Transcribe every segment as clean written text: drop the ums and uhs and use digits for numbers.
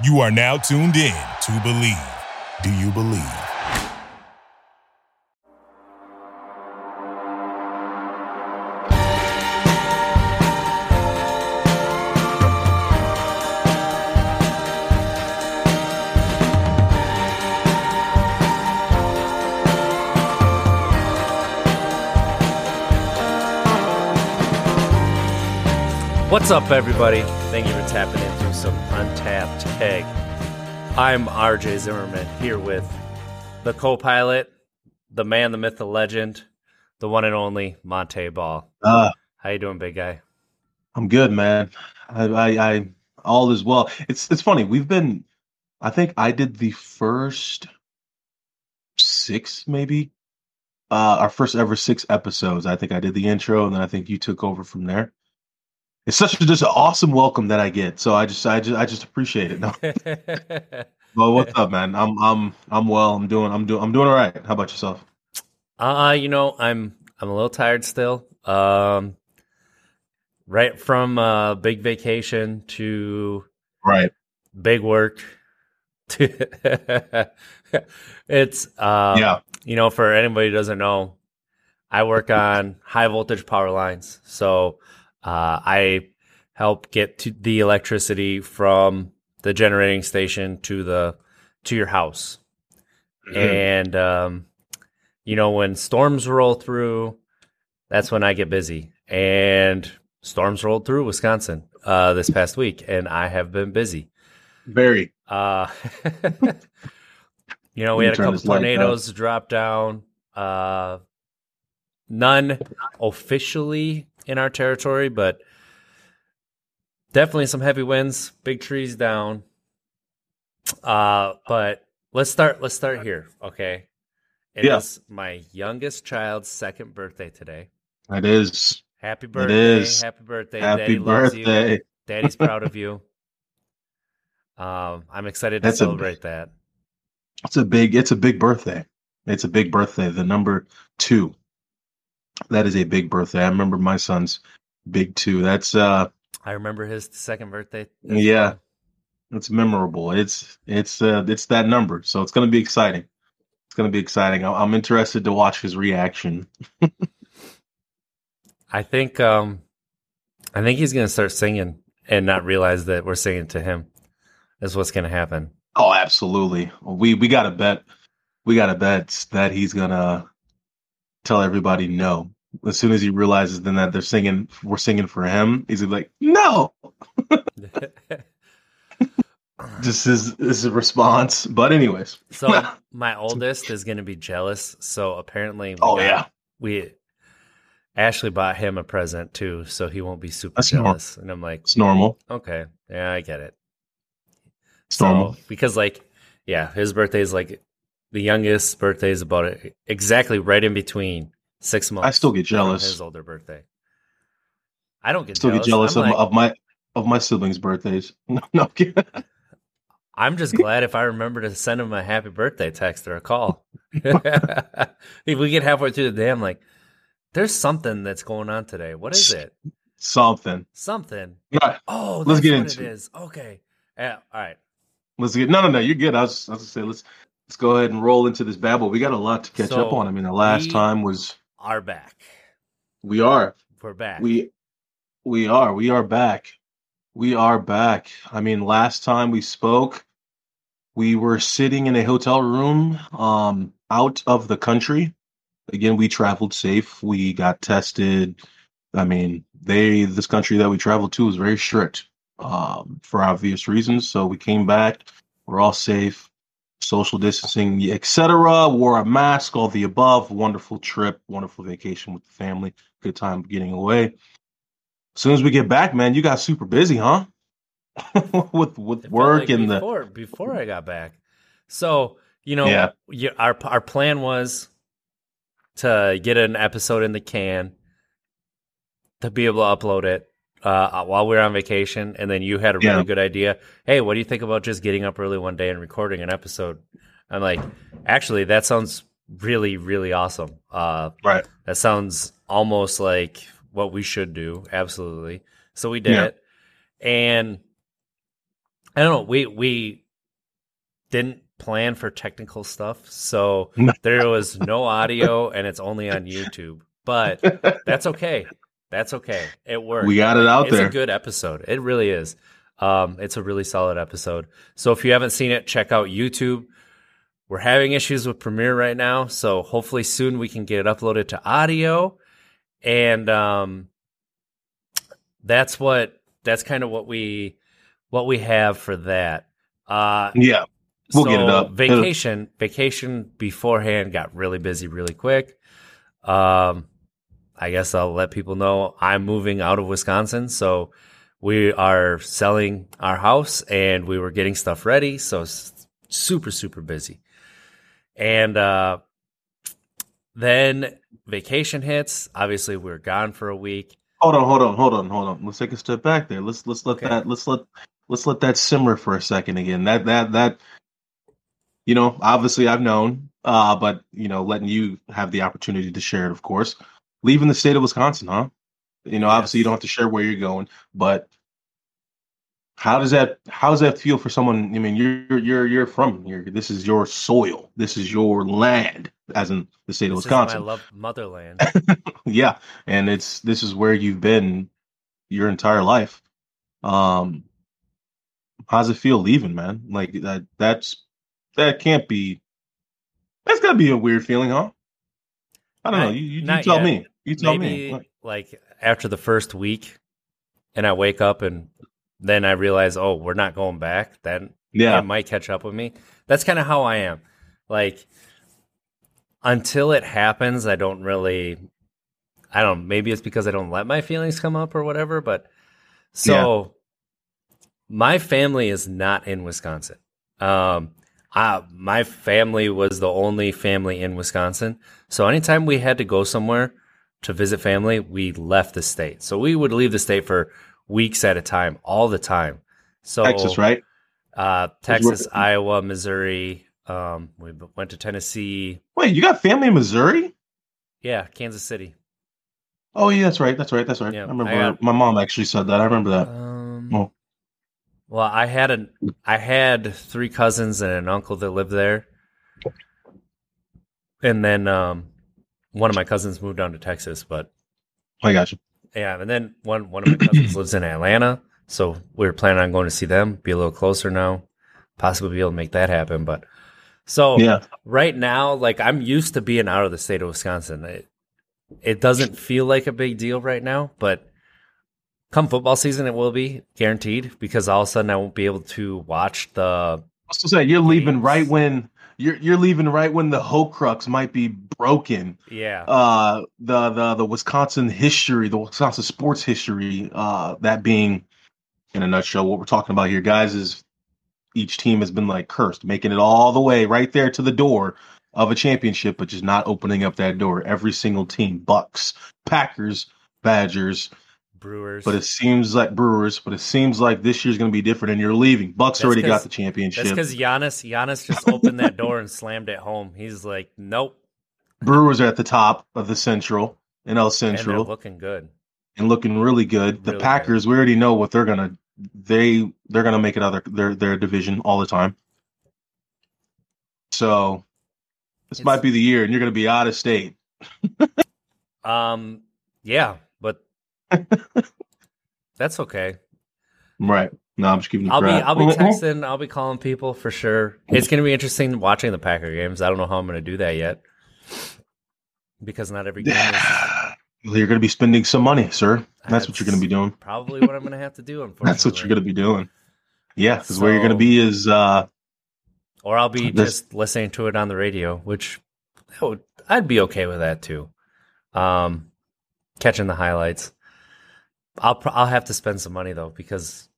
You are now tuned in to Believe. Do you believe? What's up, everybody? Thank you for tapping into some Untapped Keg. I'm RJ Zimmerman, here with the co-pilot, the man, the myth, the legend, the one and only Monte Ball. How you doing, big guy? I'm good, man. I all is well. It's funny. I think I did the first six, maybe our first ever six episodes. I think I did the intro, and then I think you took over from there. It's such just an awesome welcome that I get, so I just appreciate it. No. Well, what's up, man? I'm well. I'm doing all right. How about yourself? I'm a little tired still. Right from big vacation to big work. It's for anybody who doesn't know, I work on high voltage power lines, so. I help get to the electricity from the generating station to your house. Mm-hmm. And, when storms roll through, that's when I get busy. And storms rolled through Wisconsin this past week, and I have been busy. Very. We had a couple tornadoes drop down. None officially in our territory, but definitely some heavy winds, big trees down. But let's start here, okay? It is my youngest child's second birthday today. It is. Happy birthday. It is. Happy birthday. Daddy loves you. Daddy's proud of you. I'm excited to celebrate that. It's a big birthday. It's a big birthday. The number 2. That is a big birthday. I remember my son's big 2. That's I remember his second birthday. Yeah. It's memorable. It's that number. So it's going to be exciting. I'm interested to watch his reaction. I think he's going to start singing and not realize that we're singing to him. That's what's going to happen. Oh, absolutely. We got to bet. We got to bet that he's going to tell everybody no as soon as he realizes then that we're singing for him. He's like, no. This is a response, but anyways. So my oldest is going to be jealous, so apparently Ashley bought him a present too, so he won't be super jealous. Normal. And I'm like, it's normal. Okay, yeah, I get it. It's normal because his birthday is like the youngest birthday is about exactly right in between 6 months. I still get jealous. His older birthday. I don't get jealous of my siblings' birthdays. No, I'm kidding. I'm just glad if I remember to send him a happy birthday text or a call. If we get halfway through the day, I'm like, "There's something that's going on today. What is it? Something. Right. Oh, that's let's get what into it is. Okay. Yeah. All right. Let's get. No. You're good. I was gonna say let's. Let's go ahead and roll into this babble. We got a lot to catch up on. I mean, the last time was our back. We are. We're back. We are. We are back. We are back. I mean, last time we spoke, we were sitting in a hotel room out of the country. Again, we traveled safe. We got tested. I mean, this country that we traveled to was very strict for obvious reasons. So we came back. We're all safe. Social distancing, etc. Wore a mask, all the above. Wonderful trip, wonderful vacation with the family. Good time getting away. As soon as we get back, man, you got super busy, huh? with work and before I got back. So our plan was to get an episode in the can to be able to upload it while we were on vacation, and then you had a really good idea. Hey, what do you think about just getting up early one day and recording an episode? I'm like, actually, that sounds really, really awesome. Right. That sounds almost like what we should do. Absolutely. So we did it. And I don't know. We didn't plan for technical stuff, so there was no audio, and it's only on YouTube. But that's okay. That's okay. It worked. We got it out there. It's a good episode. It really is. It's a really solid episode. So if you haven't seen it, check out YouTube. We're having issues with Premiere right now, so hopefully soon we can get it uploaded to audio. And that's kind of what we have for that. Yeah. We'll get it up. Vacation beforehand got really busy really quick. I guess I'll let people know I'm moving out of Wisconsin, so we are selling our house, and we were getting stuff ready, so super, super busy. And then vacation hits. Obviously, we're gone for a week. Hold on. Let's take a step back there. Let's let that simmer for a second again. That you know, obviously I've known, but you know, letting you have the opportunity to share it, of course. Leaving the state of Wisconsin, huh? You know, yes. Obviously you don't have to share where you're going, but how does that feel for someone? I mean, you're from here. This is your soil. This is your land, as in the state of Wisconsin. I love motherland. Yeah, and this is where you've been your entire life. How's it feel leaving, man? Like that's gotta be a weird feeling, huh? I don't know. You tell me. You tell me. Like after the first week, and I wake up, and then I realize, oh, we're not going back. Then yeah, it might catch up with me. That's kind of how I am. Like until it happens, maybe it's because I don't let my feelings come up or whatever. But so my family is not in Wisconsin. My family was the only family in Wisconsin. So anytime we had to go somewhere to visit family, we left the state. So we would leave the state for weeks at a time, all the time. So Texas, right? Texas, Iowa, Missouri. We went to Tennessee. Wait, you got family in Missouri? Yeah, Kansas City. Oh, yeah, that's right. Yeah, I remember my mom actually said that. I remember that. Well, I had three cousins and an uncle that lived there, and then one of my cousins moved down to Texas. But I got you. Yeah, and then one of my cousins lives in Atlanta, so we were planning on going to see them, be a little closer now, possibly be able to make that happen. But so right now, like I'm used to being out of the state of Wisconsin. It doesn't feel like a big deal right now, but come football season, it will be guaranteed because all of a sudden I won't be able to watch the. I was gonna say you're leaving right when the Horcrux might be broken. Yeah. The Wisconsin history, the Wisconsin sports history. That being, in a nutshell, what we're talking about here, guys, is each team has been like cursed, making it all the way right there to the door of a championship, but just not opening up that door. Every single team: Bucks, Packers, Badgers. Brewers. But it seems like this year's going to be different, and you're leaving. Bucks already got the championship. That's because Giannis just opened that door and slammed it home. He's like, nope. Brewers are at the top of the Central, NL Central. And they're looking good. And looking really good. The Packers, we already know what they're going to – they're going to make it out of their division all the time. So this might be the year, and you're going to be out of state. Yeah, but – that's okay, right? No, I'm just keeping. I'll be texting. I'll be calling people for sure. It's going to be interesting watching the Packer games. I don't know how I'm going to do that yet because not every game. You're going to be spending some money, sir. That's what you're going to be doing. Probably what I'm going to have to do. Unfortunately, that's what you're going to be doing. Yeah, because where you're going to be is, or I'll be just listening to it on the radio, which I'd be okay with that too. Catching the highlights. I'll have to spend some money though because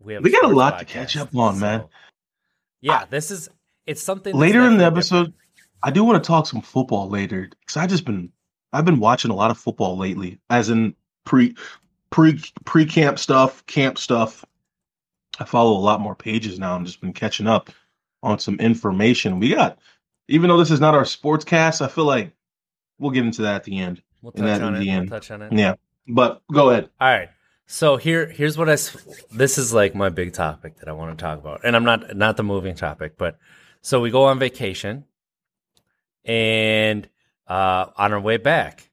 we got a lot to catch up on, man. Yeah, it's something later in the episode. Different. I do want to talk some football later because I've been watching a lot of football lately, as in pre-camp stuff, camp stuff. I follow a lot more pages now. I've just been catching up on some information we got. Even though this is not our sports cast, I feel like we'll get into that at the end. We'll touch on it. Yeah. But go ahead. All right. So here's what this is like my big topic that I want to talk about. And I'm not the moving topic, but so we go on vacation and on our way back,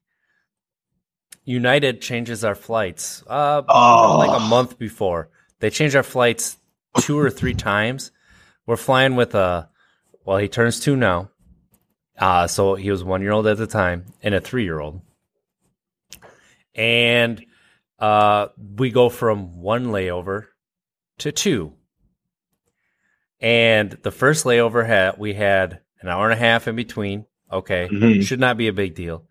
United changes our flights like a month before. They change our flights 2 or 3 times. We're flying with he turns 2 now. So he was 1-year-old at the time and a 3-year-old. And we go from 1 layover to 2. And the first layover we had an hour and a half in between. Okay, mm-hmm. Should not be a big deal.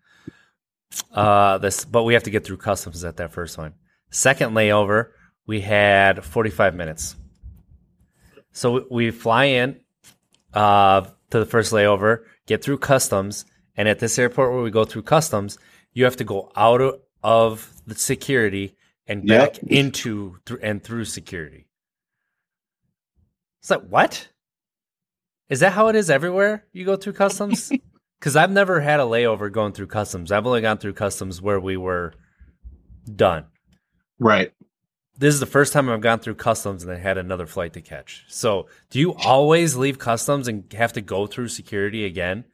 But we have to get through customs at that first one. Second layover, we had 45 minutes. So we fly in to the first layover, get through customs, and at this airport where we go through customs, you have to go out of the security and back into and through security. It's like, what? Is that how it is everywhere you go through customs? Because I've never had a layover going through customs. I've only gone through customs where we were done. Right. This is the first time I've gone through customs and then had another flight to catch. So do you always leave customs and have to go through security again?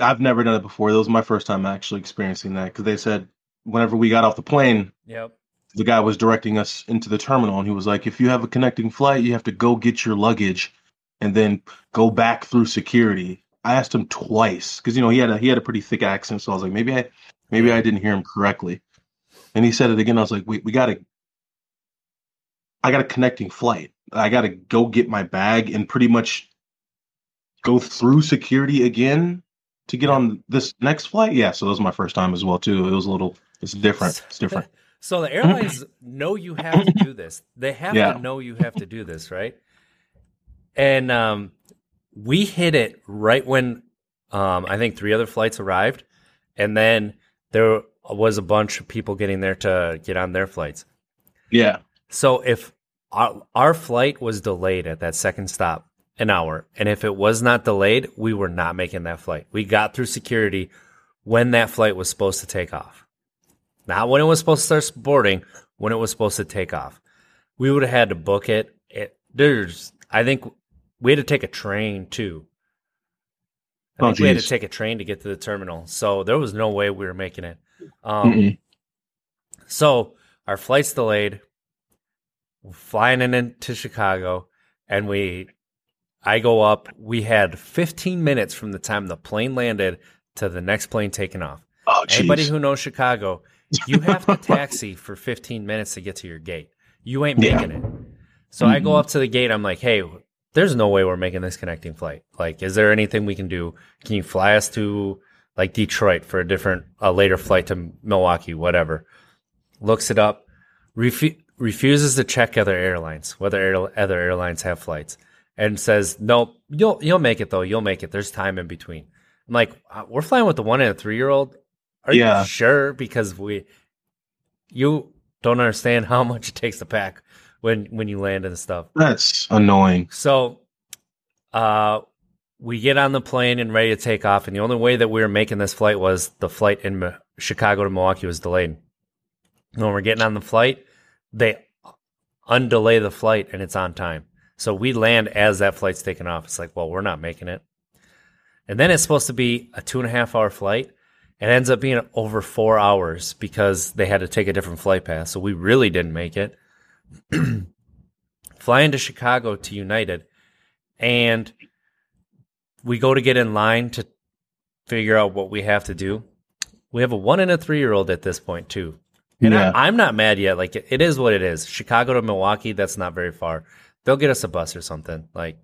I've never done it before. That was my first time actually experiencing that, because they said whenever we got off the plane, the guy was directing us into the terminal, and he was like, if you have a connecting flight, you have to go get your luggage and then go back through security. I asked him twice because, you know, he had a pretty thick accent. So I was like, maybe I didn't hear him correctly. And he said it again. I was like, wait, I got a connecting flight. I got to go get my bag and pretty much go through security again to get on this next flight. Yeah. So that was my first time as well, too. It was it's different. It's different. So the airlines know you have to do this. They have to know you have to do this. Right. And, we hit it right when I think 3 other flights arrived, and then there was a bunch of people getting there to get on their flights. Yeah. So if our flight was delayed at that second stop an hour, and if it was not delayed, we were not making that flight. We got through security when that flight was supposed to take off. Not when it was supposed to start boarding, when it was supposed to take off. We would have had to book it. We had to take a train, too. We had to take a train to get to the terminal. So there was no way we were making it. So our flight's delayed. We're flying into Chicago, and I go up. We had 15 minutes from the time the plane landed to the next plane taking off. Oh, anybody who knows Chicago, you have to taxi for 15 minutes to get to your gate. You ain't making it. So I go up to the gate. I'm like, hey, there's no way we're making this connecting flight. Like, is there anything we can do? Can you fly us to like Detroit for a later flight to Milwaukee, whatever? Looks it up, refuses to check other airlines, whether other airlines have flights, and says, nope, you'll make it though. You'll make it. There's time in between. I'm like, we're flying with the 1 and a 3-year-old. Are you sure? Because you don't understand how much it takes to pack when you land and stuff. That's annoying. So we get on the plane and ready to take off, and the only way that we were making this flight was the flight in Chicago to Milwaukee was delayed. And when we're getting on the flight, they undelay the flight, and it's on time. So we land as that flight's taking off. It's like, well, we're not making it. And then it's supposed to be a 2.5-hour flight. It ends up being over 4 hours because they had to take a different flight path, so we really didn't make it. Flying to Chicago to United, and we go to get in line to figure out what we have to do. We have a 1 and a 3-year-old at this point too, and I'm not mad yet. Like it is what it is. Chicago to Milwaukee, that's not very far. They'll get us a bus or something. Like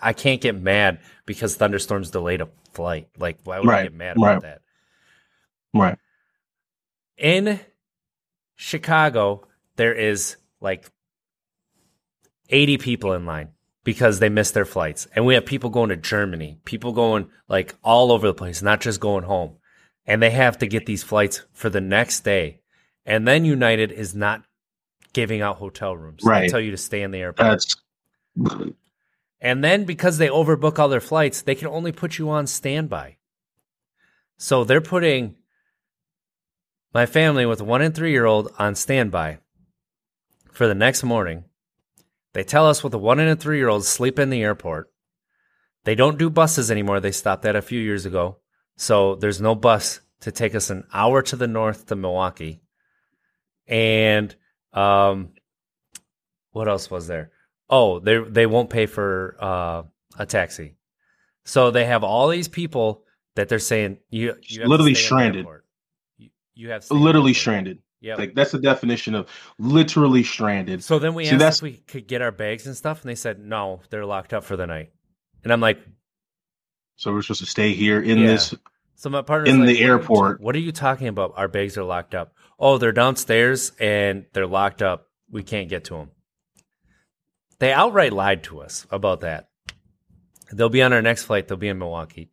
I can't get mad because thunderstorms delayed a flight. Like why would I get mad about that? Right. In Chicago, there is like 80 people in line because they missed their flights. And we have people going to Germany, people going like all over the place, not just going home. And they have to get these flights for the next day. And then United is not giving out hotel rooms. Right. They tell you to stay in the airport. And then because they overbook all their flights, they can only put you on standby. So they're putting My family with 1 and 3-year-old on standby for the next morning. They tell us with the 1 and 3-year-olds sleep in the airport. They don't do buses anymore. They stopped that a few years ago. So there's no bus to take us an hour to the north to Milwaukee. And what else was there? Oh, they won't pay for a taxi. So they have all these people that they're saying you have literally stranded. You have literally stranded. Yeah, like that's the definition of literally stranded. So then we asked if we could get our bags and stuff, and they said no, they're locked up for the night. And I'm like, so we're supposed to stay here in this. So my partner's in like, the airport. What are you talking about? Our bags are locked up. Oh, they're downstairs and they're locked up. We can't get to them. They outright lied to us about that. They'll be on our next flight. They'll be in Milwaukee.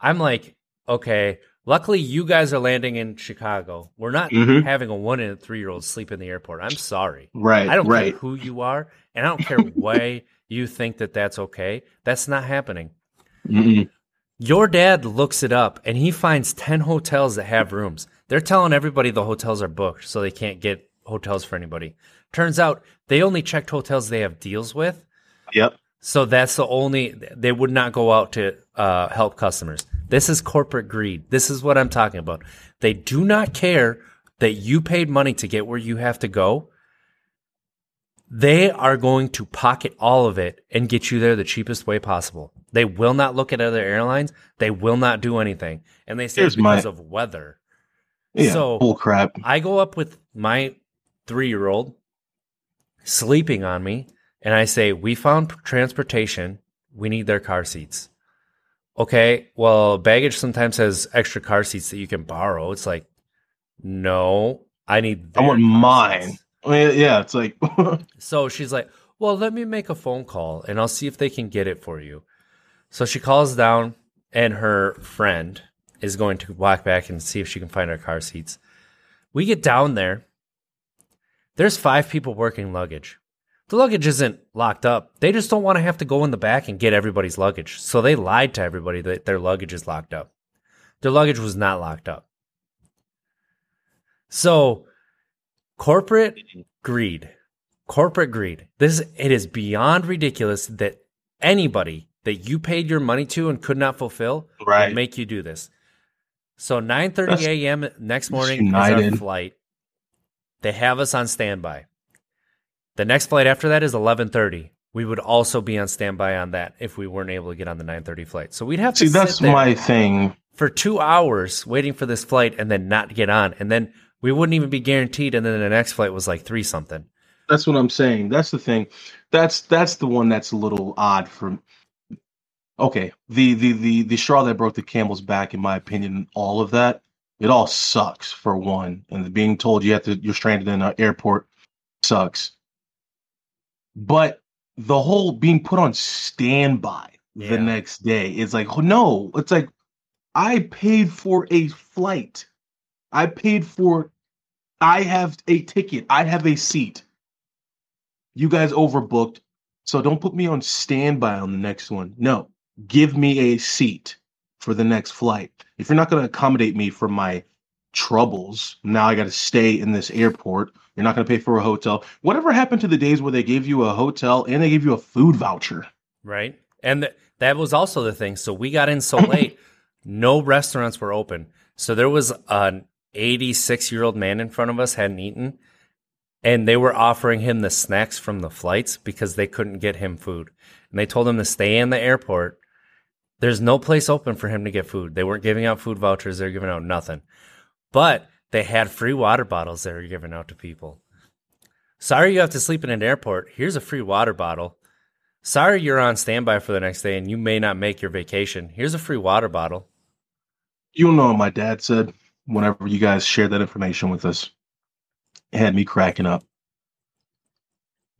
I'm like, okay. Luckily, you guys are landing in Chicago. We're not having a 1 and 3-year-old sleep in the airport. I'm sorry. Right. I don't care who you are, and I don't care why you think that that's okay. That's not happening. Mm-mm. Your dad looks it up, and he finds 10 hotels that have rooms. They're telling everybody the hotels are booked, so they can't get hotels for anybody. Turns out they only checked hotels they have deals with. Yep. So that's the only – they would not go out to help customers. This is corporate greed. This is what I'm talking about. They do not care that you paid money to get where you have to go. They are going to pocket all of it and get you there the cheapest way possible. They will not look at other airlines. They will not do anything. And they say it's because of weather. Yeah, so bull crap. I go up with my 3-year-old sleeping on me, and I say, we found transportation. We need their car seats. Okay, well, baggage sometimes has extra car seats that you can borrow. It's like, no, I want mine. Seats. Yeah, it's like... So she's like, well, let me make a phone call, and I'll see if they can get it for you. So she calls down, and her friend is going to walk back and see if she can find our car seats. We get down there. There's 5 people working luggage. The luggage isn't locked up. They just don't want to have to go in the back and get everybody's luggage. So they lied to everybody that their luggage is locked up. Their luggage was not locked up. So... corporate greed. Corporate greed. It is beyond ridiculous that anybody that you paid your money to and could not fulfill would make you do this. So 9:30 a.m. next morning is our flight. They have us on standby. The next flight after that is 11:30. We would also be on standby on that if we weren't able to get on the 9:30 flight. So we'd have to sit that's there my thing. For 2 hours waiting for this flight and then not get on. And then we wouldn't even be guaranteed, and then the next flight was like 3-something. That's what I'm saying. That's the thing. That's the one that's a little odd from. Okay, the straw that broke the camel's back, in my opinion, all of that, it all sucks for one, and being told you're stranded in an airport sucks. But the whole being put on standby the next day is like, oh, no, it's like I paid for a flight. I paid for. I have a ticket. I have a seat. You guys overbooked, so don't put me on standby on the next one. No, give me a seat for the next flight. If you're not going to accommodate me for my troubles, now I got to stay in this airport. You're not going to pay for a hotel. Whatever happened to the days where they gave you a hotel and they gave you a food voucher? Right. And that was also the thing. So we got in so late, no restaurants were open. So there was an 86-year-old man in front of us hadn't eaten, and they were offering him the snacks from the flights because they couldn't get him food. And they told him to stay in the airport. There's no place open for him to get food. They weren't giving out food vouchers. They were giving out nothing. But they had free water bottles they were giving out to people. Sorry you have to sleep in an airport. Here's a free water bottle. Sorry you're on standby for the next day and you may not make your vacation. Here's a free water bottle. You'll know what my dad said whenever you guys shared that information with us. It had me cracking up.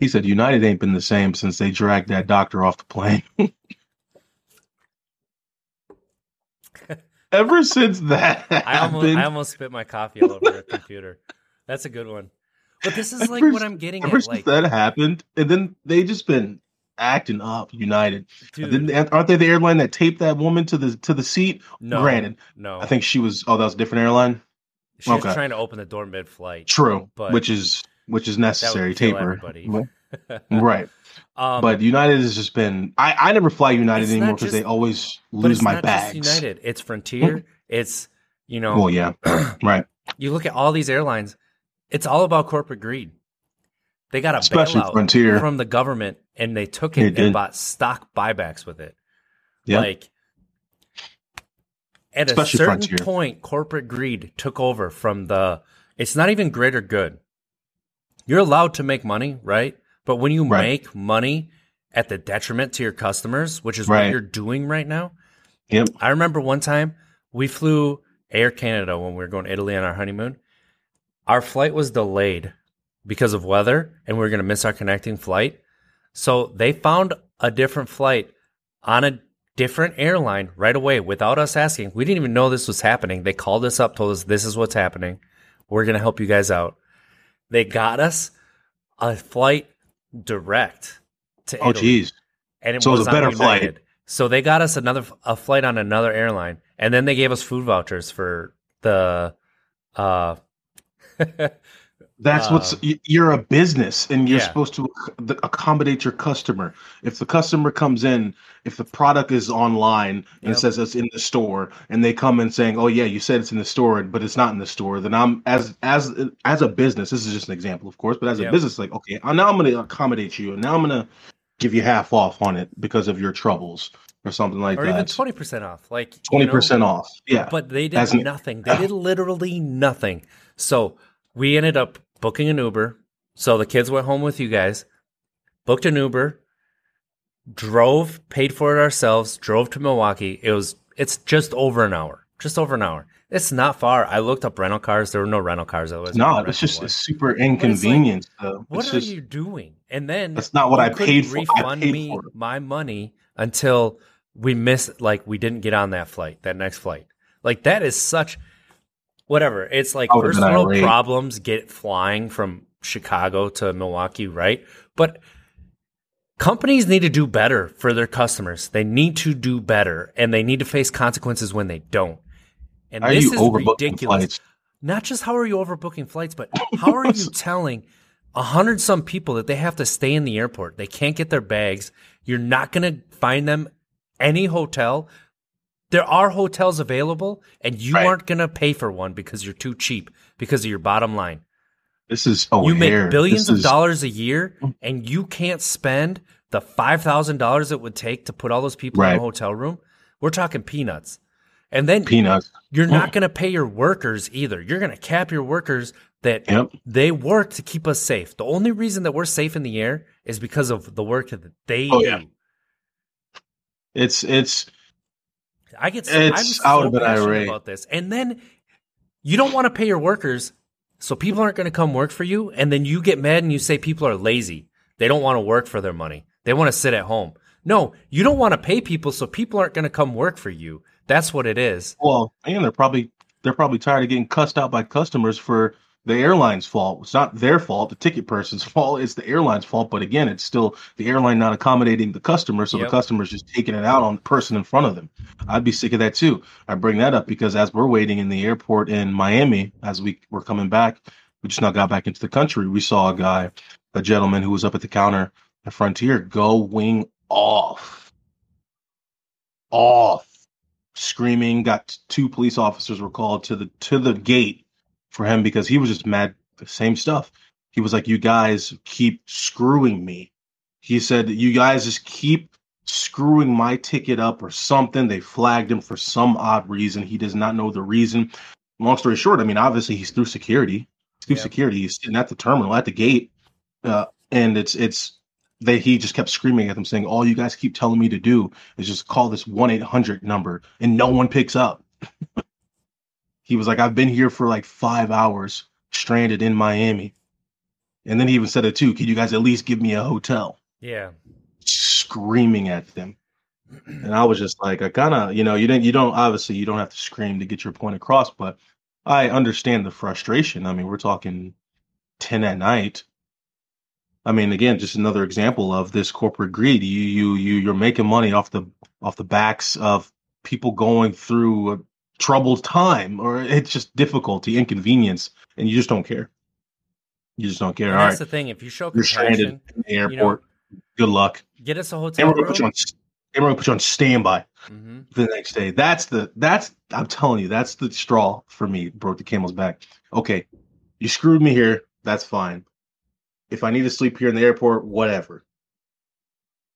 He said, United ain't been the same since they dragged that doctor off the plane. Ever since that I almost spit my coffee all over the computer. That's a good one. But this is what I'm getting at. Ever since that happened, and then they just been acting up, United. Dude. Aren't they the airline that taped that woman to the seat? No, granted, no. I think she was. Oh, that was a different airline. She was trying to open the door mid-flight. True, but which is necessary. Taper. Right. But United has just been... I never fly United anymore because they always lose my bags. It's United. It's Frontier. It's, you know... Well, yeah. Right. You look at all these airlines, it's all about corporate greed. They got a bailout Frontier from the government, and they took it and bought stock buybacks with it. Yep. Like, at especially a certain Frontier. Point, corporate greed took over from the... It's not even greater good. You're allowed to make money, right? But when you make money at the detriment to your customers, which is what you're doing right now. Yep. I remember one time we flew Air Canada when we were going to Italy on our honeymoon. Our flight was delayed because of weather, and we were going to miss our connecting flight. So they found a different flight on a different airline right away without us asking. We didn't even know this was happening. They called us up, told us this is what's happening. We're going to help you guys out. They got us a flight direct to Italy. Oh, geez. And it was a better flight. So they got us a flight on another airline, and then they gave us food vouchers for the that's what's... You're a business, and you're supposed to accommodate your customer. If the customer comes in, if the product is online and it says it's in the store, and they come in saying, "Oh yeah, you said it's in the store, but it's not in the store," then I'm as a business. This is just an example, of course, but as a business, like, okay, now I'm going to accommodate you, and now I'm going to give you half off on it because of your troubles or something like that. Or even 20% off, like 20% off. Yeah, but they did nothing. They did literally nothing. So we ended up booking an Uber. So the kids went home with you guys, booked an Uber, drove, paid for it ourselves, drove to Milwaukee. It's just over an hour. It's not far. I looked up rental cars. There were no rental cars. It's just a super inconvenience. What are you doing? And then that's not what I paid for. Refund me my money until we missed. Like, we didn't get on that next flight. Like, that is such... Whatever. It's like personal problems get flying from Chicago to Milwaukee, right? But companies need to do better for their customers. They need to do better, and they need to face consequences when they don't. And this is ridiculous. Flights? Not just how are you overbooking flights, but how are you telling 100-some people that they have to stay in the airport? They can't get their bags. You're not going to find them any hotel. There are hotels available, and you aren't going to pay for one because you're too cheap because of your bottom line. This is you make billions of dollars a year, and you can't spend the $5,000 it would take to put all those people in a hotel room. We're talking peanuts. And then you're not going to pay your workers either. You're going to cap your workers that they work to keep us safe. The only reason that we're safe in the air is because of the work that they do. Yeah. It's I'm so passionate about this. And then you don't want to pay your workers, so people aren't going to come work for you. And then you get mad and you say people are lazy. They don't want to work for their money. They want to sit at home. No, you don't want to pay people, so people aren't going to come work for you. That's what it is. Well, and they're probably tired of getting cussed out by customers for the airline's fault. It's not their fault, the ticket person's fault. It's the airline's fault. But again, it's still the airline not accommodating the customer, so the customer's just taking it out on the person in front of them. I'd be sick of that too. I bring that up because as we're waiting in the airport in Miami, as we were coming back, we just now got back into the country, we saw a gentleman who was up at the counter at Frontier going off, screaming. Got two police officers were called to the gate for him because he was just mad. The same stuff. He was like, "You guys keep screwing me." He said, "You guys just keep screwing my ticket up or something." They flagged him for some odd reason. He does not know the reason. Long story short, I mean, obviously he's through security. He's sitting at the terminal at the gate, and it's that he just kept screaming at them, saying, "All you guys keep telling me to do is just call this 1-800 number, and no one picks up." He was like, "I've been here for like 5 hours, stranded in Miami." And then he even said it too, "Can you guys at least give me a hotel?" Yeah. Screaming at them. And I was just like, I kind of, you don't have to scream to get your point across, but I understand the frustration. I mean, we're talking 10 at night. I mean, again, just another example of this corporate greed. You're making money off the backs of people going through troubled time, or it's just difficulty, inconvenience, and you just don't care. You just don't care. And that's the thing. If you show compassion, in the airport, good luck. Get us a hotel. And we're going to put you on standby the next day. I'm telling you, that's the straw for me. Broke the camel's back. Okay, you screwed me here. That's fine. If I need to sleep here in the airport, whatever.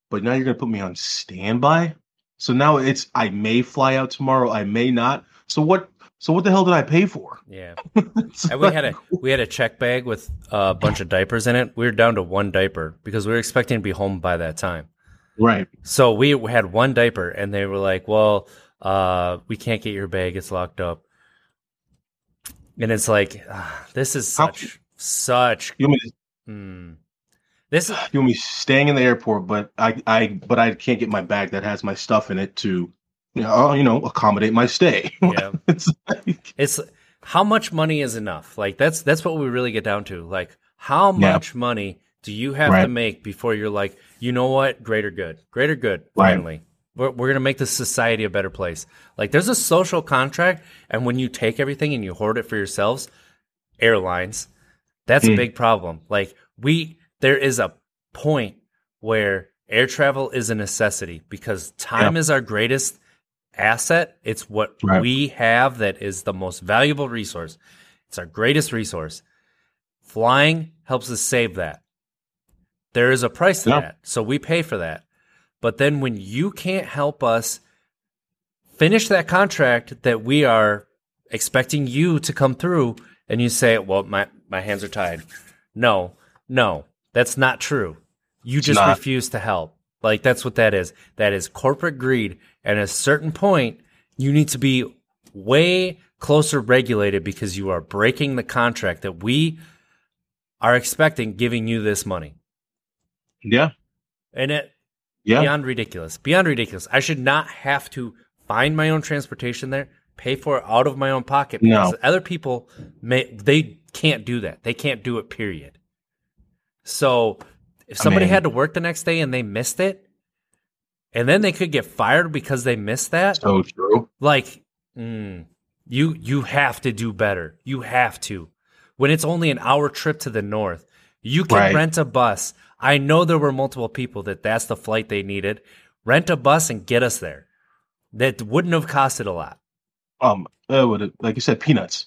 But now you're going to put me on standby? So now it's, I may fly out tomorrow. I may not. So what the hell did I pay for? Yeah. And we had a check bag with a bunch of diapers in it. We were down to one diaper because we were expecting to be home by that time. Right. So we had one diaper and they were like, well, we can't get your bag. It's locked up. And it's like, this is such. This is, you want me staying in the airport, but I can't get my bag that has my stuff in it to, accommodate my stay. Yeah. It's how much money is enough? Like that's what we really get down to. Like how much money do you have to make before you're like, you know what? Greater good. Right. Finally, we're going to make this society a better place. Like there's a social contract. And when you take everything and you hoard it for yourselves, airlines, that's a big problem. Like there is a point where air travel is a necessity because time is our greatest asset. It's what we have that is the most valuable resource. It's our greatest resource. Flying helps us save that. There is a price to that, so we pay for that. But then when you can't help us finish that contract that we are expecting you to come through and you say, well, my hands are tied. No. That's not true. You just refuse to help. Like, that's what that is. That is corporate greed. And at a certain point, you need to be way closer regulated because you are breaking the contract that we are expecting giving you this money. Yeah. And beyond ridiculous. Beyond ridiculous. I should not have to find my own transportation there, pay for it out of my own pocket. Because other people, they can't do that. They can't do it, period. So if somebody had to work the next day and they missed it, and then they could get fired because they missed that. So true. Like, you have to do better. You have to. When it's only an hour trip to the north, you can rent a bus. I know there were multiple people that's the flight they needed. Rent a bus and get us there. That wouldn't have costed a lot. Like you said, peanuts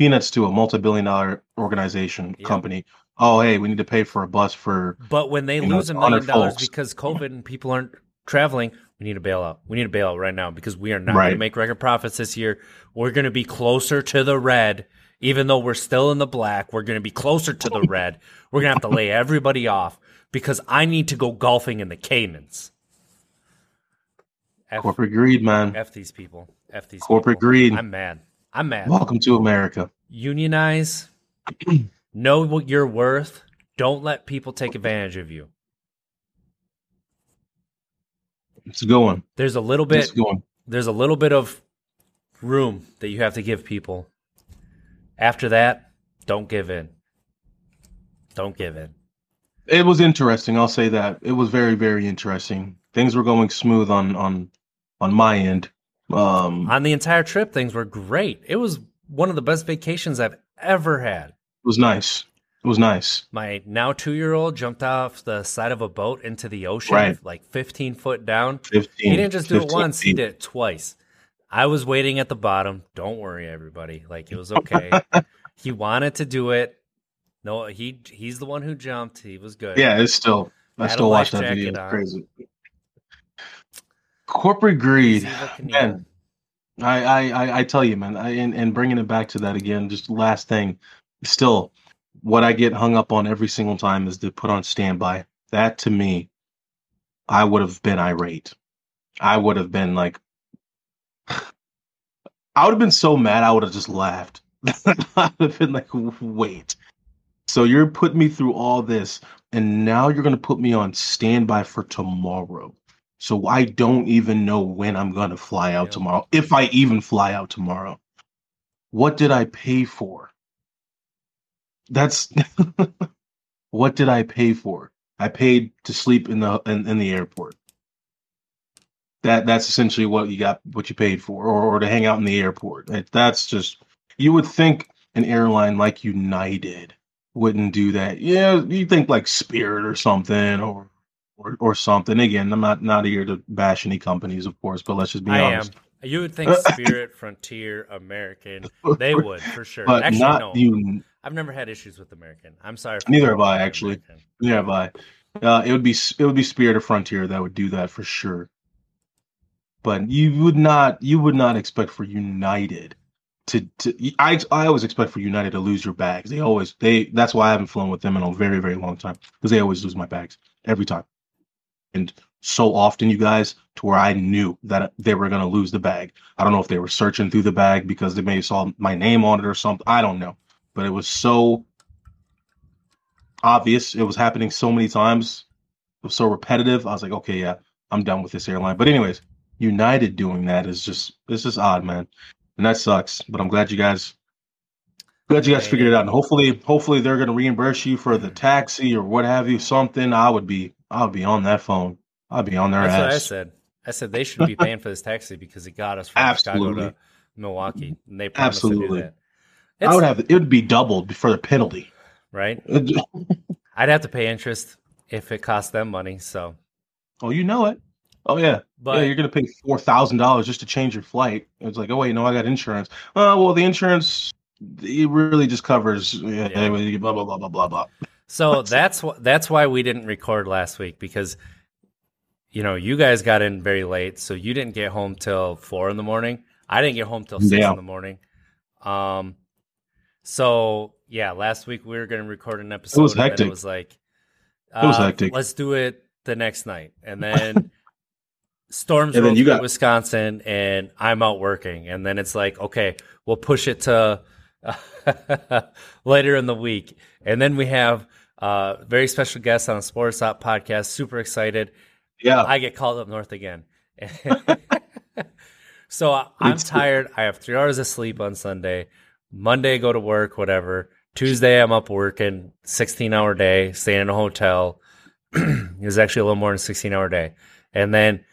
to a multi-billion-dollar organization company. Oh, hey, we need to pay for a bus for. But when they lose $1 million because COVID and people aren't traveling, we need a bailout. We need a bailout right now because we are not going to make record profits this year. We're going to be closer to the red, even though we're still in the black. We're going to be closer to the red. We're going to have to lay everybody off because I need to go golfing in the Caymans. Corporate greed, man. F these people. F these corporate people. Greed. I'm mad. Welcome to America. Unionize. Know what you're worth. Don't let people take advantage of you. It's a good one. There's a little bit of room that you have to give people. After that, don't give in. Don't give in. It was interesting. I'll say that. It was very, very interesting. Things were going smooth on my end. On the entire trip, things were great. It was one of the best vacations I've ever had. It was nice. My now 2-year-old jumped off the side of a boat into the ocean, like 15 foot down. He didn't just do it once, he did it twice. I was waiting at the bottom. Don't worry, everybody. Like, it was okay. He wanted to do it. No, he's the one who jumped. He was good. Yeah, I still watch that video. It's crazy. Corporate greed. Man, I tell you, man, and bringing it back to that again, just last thing. Still, what I get hung up on every single time is to put on standby. That, to me, I would have been irate. I would have been like, I would have been so mad, I would have just laughed. I would have been like, wait. So you're putting me through all this, and now you're going to put me on standby for tomorrow. So I don't even know when I'm going to fly out tomorrow, if I even fly out tomorrow. What did I pay for? That's what did I pay for? I paid to sleep in the airport. that's essentially what you got, what you paid for, or to hang out in the airport. That's just, you would think an airline like United wouldn't do that. Yeah, you think like Spirit or something, or something. Again, I'm not here to bash any companies, of course, but let's just be honest. You would think Spirit, Frontier, American. They would, for sure. But actually, I've never had issues with American. I'm sorry. Neither have I, actually. Neither have I. It would be Spirit or Frontier that would do that for sure. But you would not expect for United to I always expect for United to lose your bags. That's why I haven't flown with them in a very, very long time, because they always lose my bags every time. And so often, you guys, to where I knew that they were going to lose the bag. I don't know if they were searching through the bag because they may have saw my name on it or something. I don't know. But it was so obvious. It was happening so many times. It was so repetitive. I was like, okay, yeah, I'm done with this airline. But anyways, United doing that is just, it's just odd, man. And that sucks. But I'm glad you guys figured it out. And hopefully they're going to reimburse you for the taxi or what have you, something. I'll be on that phone. I'll be on their ass. That's what I said. I said they should be paying for this taxi because it got us from Chicago to Milwaukee. And they promised to do that. It would be doubled for the penalty. Right? I'd have to pay interest if it cost them money. So, oh, you know it. Oh, yeah. But, you're going to pay $4,000 just to change your flight. It's like, oh, wait, no, I got insurance. Oh, well, the insurance, it really just covers blah, blah, blah, blah, blah, blah. So that's why we didn't record last week, because – you know, you guys got in very late, so you didn't get home till 4 a.m. I didn't get home till 6 a.m. So yeah, last week we were going to record an episode. It was hectic. And it was like, it was hectic. Let's do it the next night, and then storms rolled through Wisconsin, and I'm out working, and then it's like, okay, we'll push it to later in the week, and then we have very special guests on the Sports Hop podcast. Super excited. Yeah, I get called up north again. So I'm tired. I have 3 hours of sleep on Sunday. Monday, go to work, whatever. Tuesday, I'm up working, 16-hour day, staying in a hotel. It was actually a little more than a 16-hour day. And then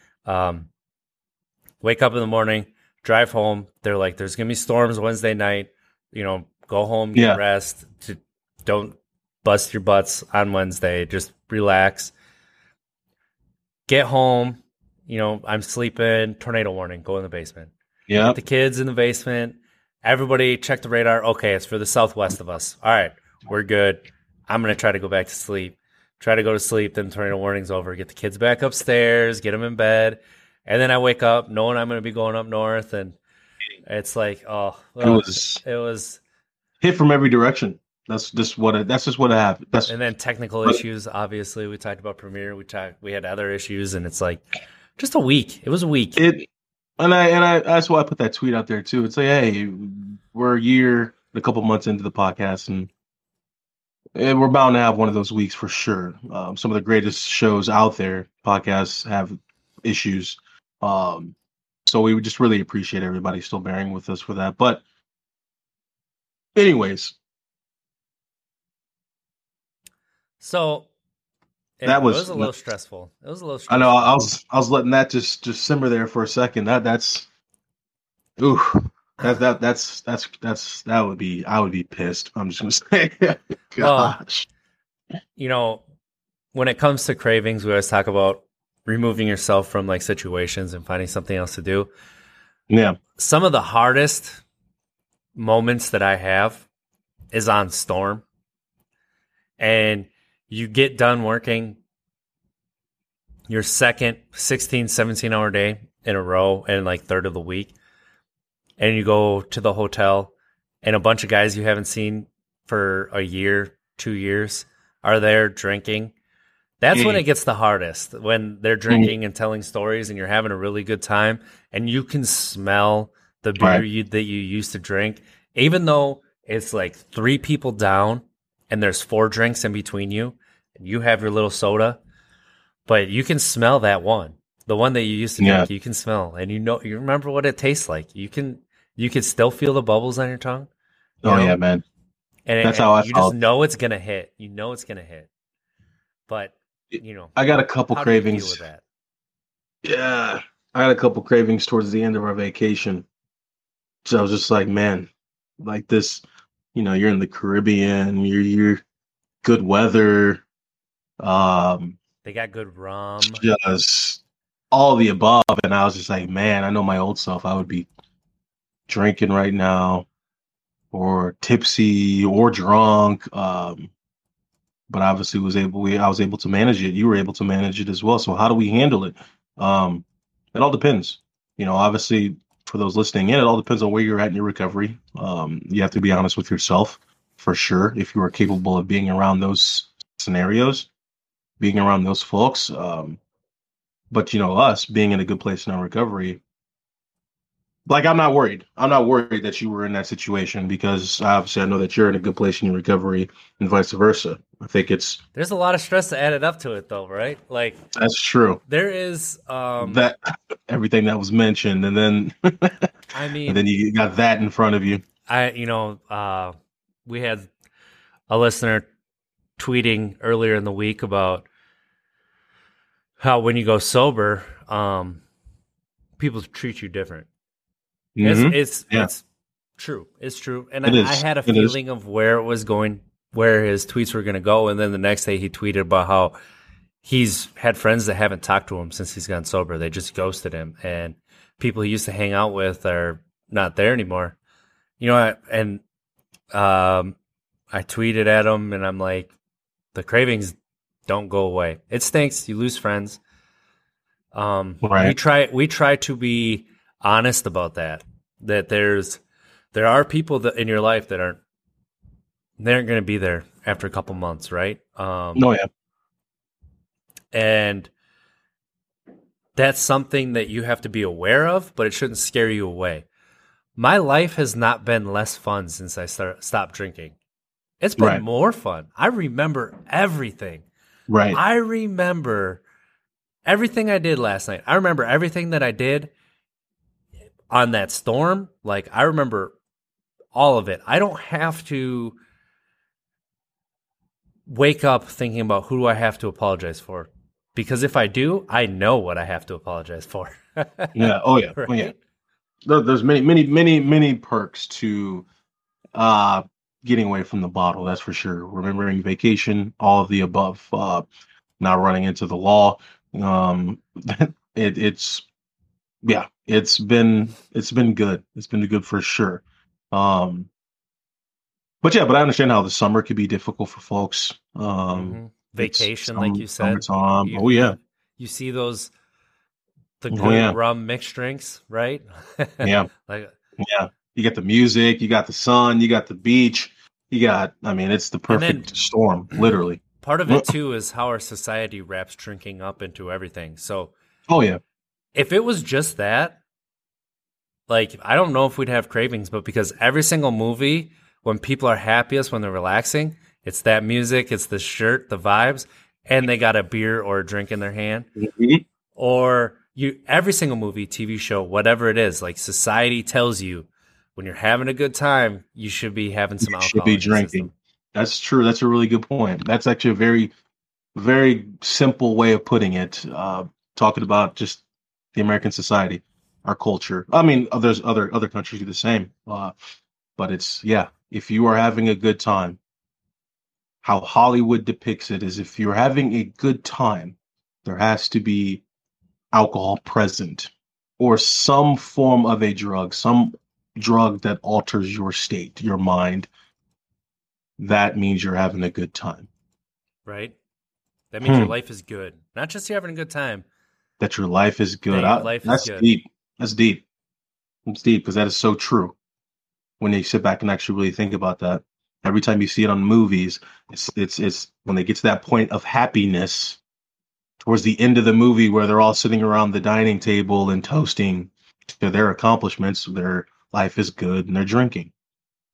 wake up in the morning, drive home. They're like, there's going to be storms Wednesday night. You know, go home, get rest. Don't bust your butts on Wednesday. Just relax. Get home, you know, I'm sleeping, tornado warning, go in the basement. Yeah. Get the kids in the basement. Everybody check the radar. Okay, it's for the southwest of us. All right, we're good. I'm going to try to go back to sleep. Try to go to sleep, then tornado warning's over. Get the kids back upstairs, get them in bed. And then I wake up knowing I'm going to be going up north. And it's like, oh. It was hit from every direction. That's just what happened. And then technical issues, obviously. We talked about Premiere. We had other issues, and it's like just a week. It was a week. And I that's why I put that tweet out there too. It's like, hey, we're a year and a couple months into the podcast, and we're bound to have one of those weeks for sure. Some of the greatest shows out there, podcasts, have issues. So we would just really appreciate everybody still bearing with us for that. But anyways. So it was a little stressful. It was a little stressful. I know. I was letting that just simmer there for a second. I would be pissed. I'm just going to say, gosh. You know, when it comes to cravings, we always talk about removing yourself from like situations and finding something else to do. Yeah. Some of the hardest moments that I have is on storm. And you get done working your second 16, 17-hour day in a row and like third of the week. And you go to the hotel and a bunch of guys you haven't seen for a year, 2 years are there drinking. That's when it gets the hardest, when they're drinking and telling stories and you're having a really good time. And you can smell the beer that you used to drink, even though it's like 3 people down and there's 4 drinks in between you. You have your little soda, but you can smell that one, the one that you used to drink. You can smell, and you know, you remember what it tastes like. You can still feel the bubbles on your tongue. Yeah, man. And that's how I felt. You just know it's gonna hit. You know it's gonna hit. But you know, I got a couple cravings. How do you deal with that? Yeah, I had a couple cravings towards the end of our vacation. So I was just like, man, like this, you know, you're in the Caribbean, you're good weather. They got good rum. Just all the above. And I was just like, man, I know my old self, I would be drinking right now or tipsy or drunk. But obviously I was able to manage it. You were able to manage it as well. So how do we handle it? It all depends, you know, obviously for those listening in, it all depends on where you're at in your recovery. You have to be honest with yourself for sure. If you are capable of being around those scenarios, being around those folks. But you know, us being in a good place in our recovery, like I'm not worried. I'm not worried that you were in that situation because obviously I know that you're in a good place in your recovery and vice versa. I think there's a lot of stress that added up to it though, right? Like that's true. There is that everything that was mentioned, and then I mean, and then you got that in front of you. We had a listener tweeting earlier in the week about how when you go sober, people treat you different. Mm-hmm. It's true. It's true. And I had a feeling of where it was going, where his tweets were going to go. And then the next day he tweeted about how he's had friends that haven't talked to him since he's gone sober. They just ghosted him. And people he used to hang out with are not there anymore. You know, I tweeted at him and I'm like, the cravings don't go away. It stinks. You lose friends. Right. We try to be honest about that there are people that in your life that aren't going to be there after a couple months, right? And that's something that you have to be aware of, but it shouldn't scare you away. My life has not been less fun since I stopped drinking. It's been more fun. I remember everything. Right. I remember everything I did last night. I remember everything that I did on that storm, like I remember all of it. I don't have to wake up thinking about who do I have to apologize for, because if I do, I know what I have to apologize for. Yeah. Oh yeah. Right? Oh yeah. There's many perks to getting away from the bottle. That's for sure. Remembering vacation, all of the above, not running into the law. Yeah, it's been good. It's been good for sure. But I understand how the summer could be difficult for folks. Vacation, like you said. You see the good rum mixed drinks, right? Yeah. You got the music, you got the sun, you got the beach, it's the perfect storm, literally. Part of it too is how our society wraps drinking up into everything. So if it was just that, like, I don't know if we'd have cravings, but because every single movie, when people are happiest, when they're relaxing, it's that music, it's the shirt, the vibes, and they got a beer or a drink in their hand. Mm-hmm. Or every single movie, TV show, whatever it is, like society tells you when you're having a good time, you should be having some alcohol. You should be drinking. That's true. That's a really good point. That's actually a very, very simple way of putting it. Talking about just the American society, our culture. I mean, there's other countries do the same. But it's, if you are having a good time, how Hollywood depicts it is if you're having a good time, there has to be alcohol present or some form of a drug, some drug that alters your state, your mind. That means you're having a good time. Right? That means your life is good. Not just you're having a good time. That your life is good. That's deep. It's deep because that is so true. When you sit back and actually really think about that, every time you see it on movies, it's when they get to that point of happiness towards the end of the movie where they're all sitting around the dining table and toasting to their accomplishments, their life is good and they're drinking.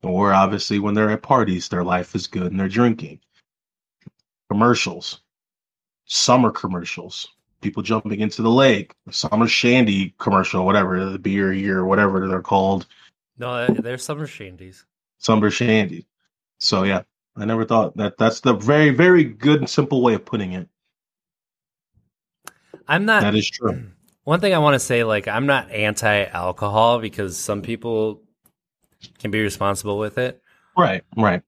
Or obviously when they're at parties, their life is good and they're drinking. Commercials, summer commercials. People jumping into the lake, summer shandy commercial, whatever, the beer here, whatever they're called. No, they're summer shandies. Summer shandy. So, I never thought that. That's the very, very good and simple way of putting it. That is true. One thing I want to say, like, I'm not anti-alcohol because some people can be responsible with it. Right, right.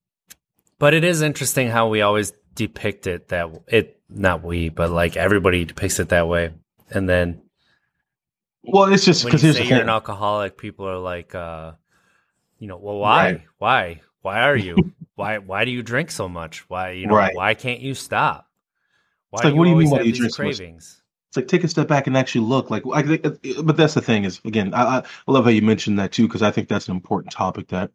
But it is interesting how we always depict it that it, not we, but like everybody depicts it that way. And then, well, it's just because you're an alcoholic, people are like, you know, well, why, right. Why are you? Why do you drink so much? Why, you know, right. why can't you stop? Why it's like, do what do you mean? Why you drink so much? It's like, take a step back and actually look. Like, but that's the thing is, again, I love how you mentioned that too, because I think that's an important topic that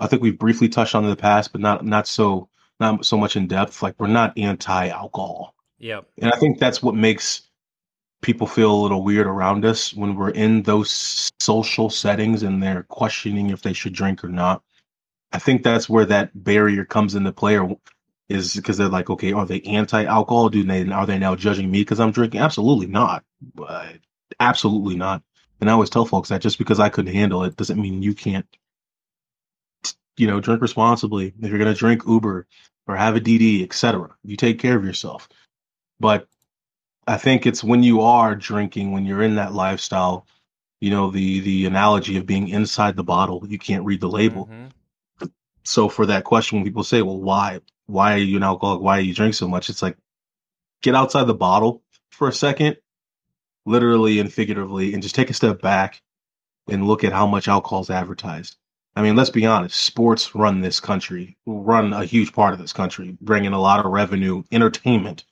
I think we've briefly touched on in the past, but not so much in depth. Like, we're not anti-alcohol. Yeah, and I think that's what makes people feel a little weird around us when we're in those social settings and they're questioning if they should drink or not. I think that's where that barrier comes into play, or is because they're like, okay, are they anti-alcohol? Are they now judging me because I'm drinking? Absolutely not. Absolutely not. And I always tell folks that just because I couldn't handle it doesn't mean you can't, you know, drink responsibly. If you're going to drink, Uber or have a DD, etc., you take care of yourself. But I think it's when you are drinking, when you're in that lifestyle, you know, the analogy of being inside the bottle, you can't read the label. Mm-hmm. So for that question, when people say, well, why are you an alcoholic? Why do you drink so much? It's like, get outside the bottle for a second, literally and figuratively, and just take a step back and look at how much alcohol is advertised. I mean, let's be honest, sports run this country, run a huge part of this country, bring in a lot of revenue, entertainment.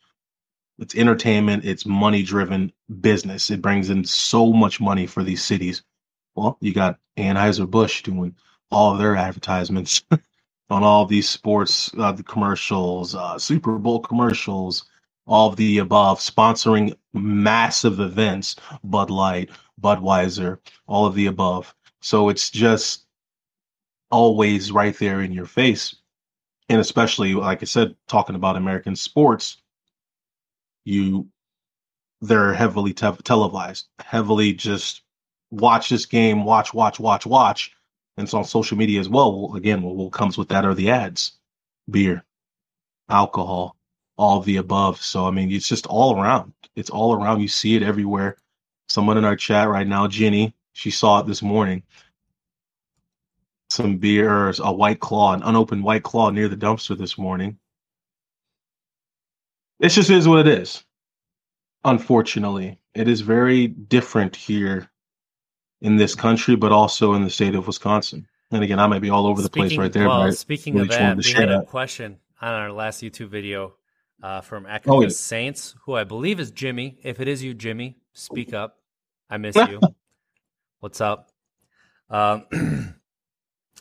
It's entertainment. It's money-driven business. It brings in so much money for these cities. Well, you got Anheuser-Busch doing all of their advertisements on all these sports the commercials, Super Bowl commercials, all of the above, sponsoring massive events, Bud Light, Budweiser, all of the above. So it's just always right there in your face. And especially, like I said, talking about American sports, they're heavily televised, heavily just watch this game, watch. And it's on social media as well. Again, what comes with that are the ads, beer, alcohol, all the above. So, I mean, it's just all around. It's all around. You see it everywhere. Someone in our chat right now, Jenny, she saw it this morning. Some beers, a White Claw, an unopened White Claw near the dumpster this morning. It just is what it is. Unfortunately, it is very different here in this country, but also in the state of Wisconsin. And again, I might be all over the place right there. Well, speaking of that, we had a question on our last YouTube video from Academic Saints, who I believe is Jimmy. If it is you, Jimmy, speak up. I miss you. What's up?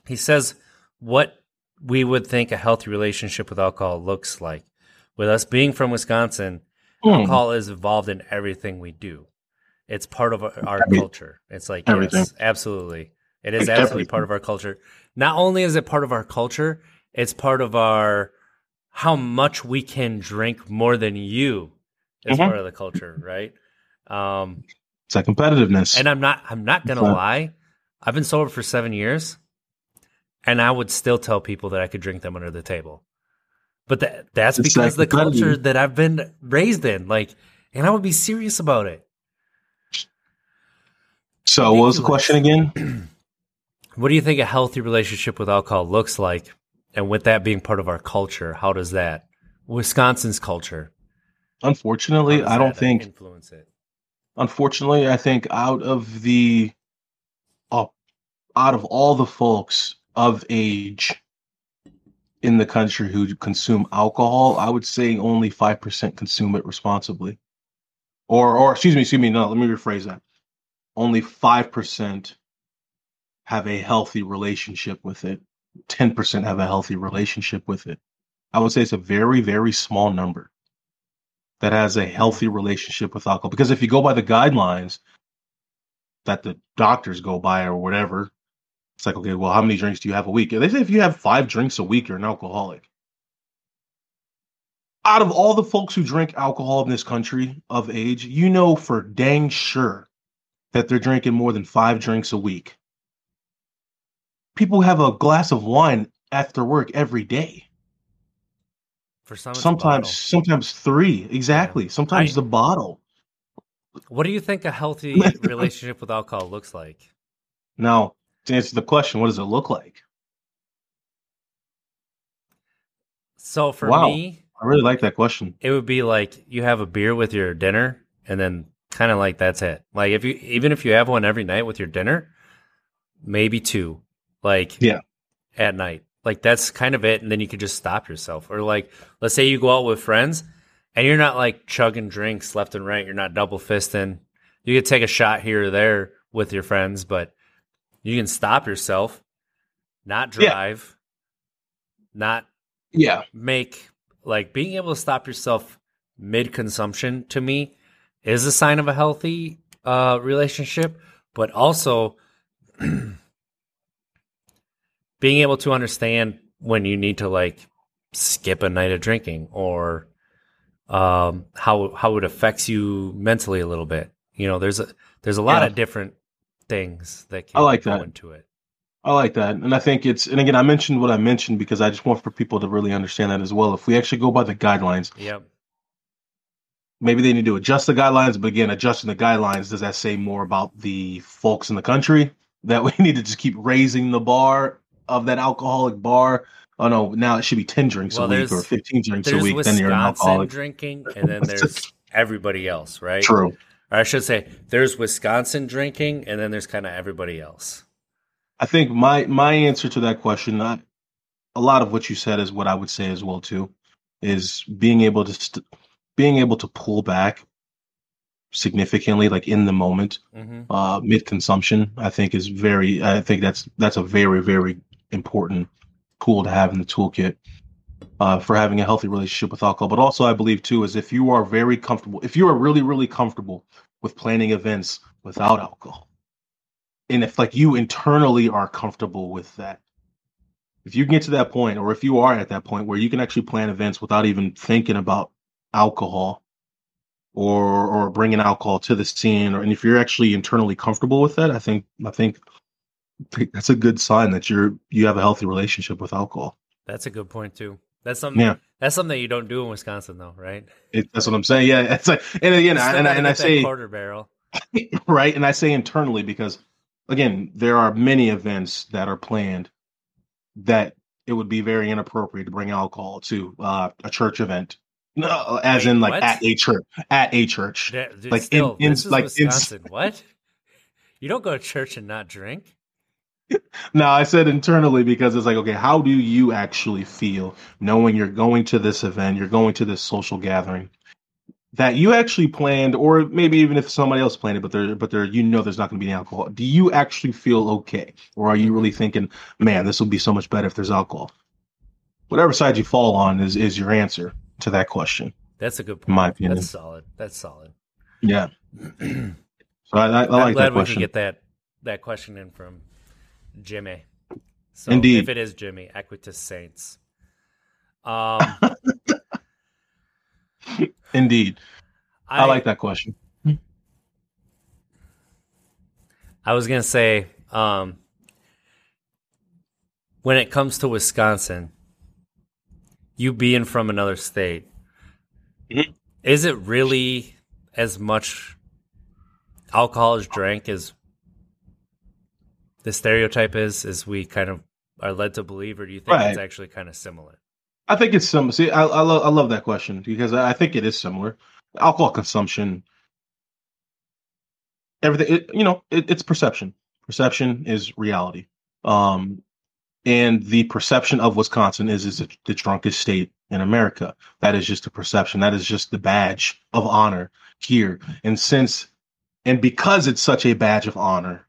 He says what we would think a healthy relationship with alcohol looks like. With us being from Wisconsin, alcohol is involved in everything we do. It's part of our culture. It's like, everything. Yes, absolutely. It is absolutely part of our culture. Not only is it part of our culture, it's part of our how much we can drink more than you is part of the culture, right? It's like competitiveness. And I'm not going to lie. I've been sober for 7 years, and I would still tell people that I could drink them under the table. But that's it's because like the culture that I've been raised in, like, and I would be serious about it. So what was the question again? What do you think a healthy relationship with alcohol looks like? And with that being part of our culture, how does that, Wisconsin's culture? Unfortunately, I don't think influence it. Unfortunately, I think out of all the folks of age in the country who consume alcohol, I would say only 5% consume it responsibly. Or excuse me, no, let me rephrase that. Only 5% have a healthy relationship with it. 10% have a healthy relationship with it. I would say it's a very, very small number that has a healthy relationship with alcohol. Because if you go by the guidelines that the doctors go by or whatever, it's like, okay, well, how many drinks do you have a week? They say if you have 5 drinks a week, you're an alcoholic. Out of all the folks who drink alcohol in this country of age, you know for dang sure that they're drinking more than 5 drinks a week. People have a glass of wine after work every day. For some, sometimes 3, exactly. Yeah. Sometimes the bottle. What do you think a healthy relationship with alcohol looks like? Now, to answer the question, what does it look like? So for me, I really like that question. It would be like you have a beer with your dinner, and then kind of like that's it. Like if you, even if you have one every night with your dinner, maybe two, like at night, like that's kind of it. And then you could just stop yourself. Or like, let's say you go out with friends and you're not like chugging drinks left and right. You're not double fisting. You could take a shot here or there with your friends, but you can stop yourself, not drive, not make, like being able to stop yourself mid-consumption to me is a sign of a healthy relationship, but also being able to understand when you need to like skip a night of drinking or how it affects you mentally a little bit. You know, there's a lot of different things that can go into it. I like that. And I think it's, and again, I mentioned what I mentioned because I just want for people to really understand that as well. If we actually go by the guidelines, maybe they need to adjust the guidelines. But again, adjusting the guidelines, does that say more about the folks in the country that we need to just keep raising the bar of that alcoholic bar? Oh, no, now it should be 10 drinks a week or 15 drinks a week. Then you're an alcoholic. Drinking, and then there's everybody else, right? True. Or I should say there's Wisconsin drinking, and then there's kind of everybody else. I think my answer to that question, a lot of what you said is what I would say as well too, is being able to pull back significantly, like in the moment, mid-consumption. I think is very. I think that's a very, very important tool to have in the toolkit for having a healthy relationship with alcohol. But also, I believe too is if you are very comfortable, if you are really, really comfortable with planning events without alcohol. And if like you internally are comfortable with that, if you can get to that point, or if you are at that point where you can actually plan events without even thinking about alcohol or bringing alcohol to the scene, and if you're actually internally comfortable with that, I think that's a good sign that you have a healthy relationship with alcohol. That's a good point too. That's something. Yeah. That's something that you don't do in Wisconsin, though, right? That's what I'm saying. Yeah, it's like, and again, I say quarter barrel, right? And I say internally because. Again, there are many events that are planned that it would be very inappropriate to bring alcohol to a church event, at a church. Yeah, dude, like still, this is like Wisconsin. What? You don't go to church and not drink? No, I said internally because it's like, okay, how do you actually feel knowing you're going to this event, you're going to this social gathering? That you actually planned, or maybe even if somebody else planned it, but you know there's not going to be any alcohol. Do you actually feel okay? Or are you really thinking, man, this will be so much better if there's alcohol? Whatever side you fall on is your answer to that question. That's a good point. In my opinion. That's solid. Yeah. So I like that question. I'm glad we can get that question in from Jimmy. So indeed. If it is Jimmy, Equitas Saints. Indeed. I like that question. I was going to say, when it comes to Wisconsin, you being from another state, is it really as much alcohol is drank as the stereotype is, as we kind of are led to believe, or do you think it's actually kind of similar? I think it's similar. See, I love that question because I think it is similar. Alcohol consumption, everything, it's perception. Perception is reality. And the perception of Wisconsin is the drunkest state in America. That is just a perception. That is just the badge of honor here. And because it's such a badge of honor,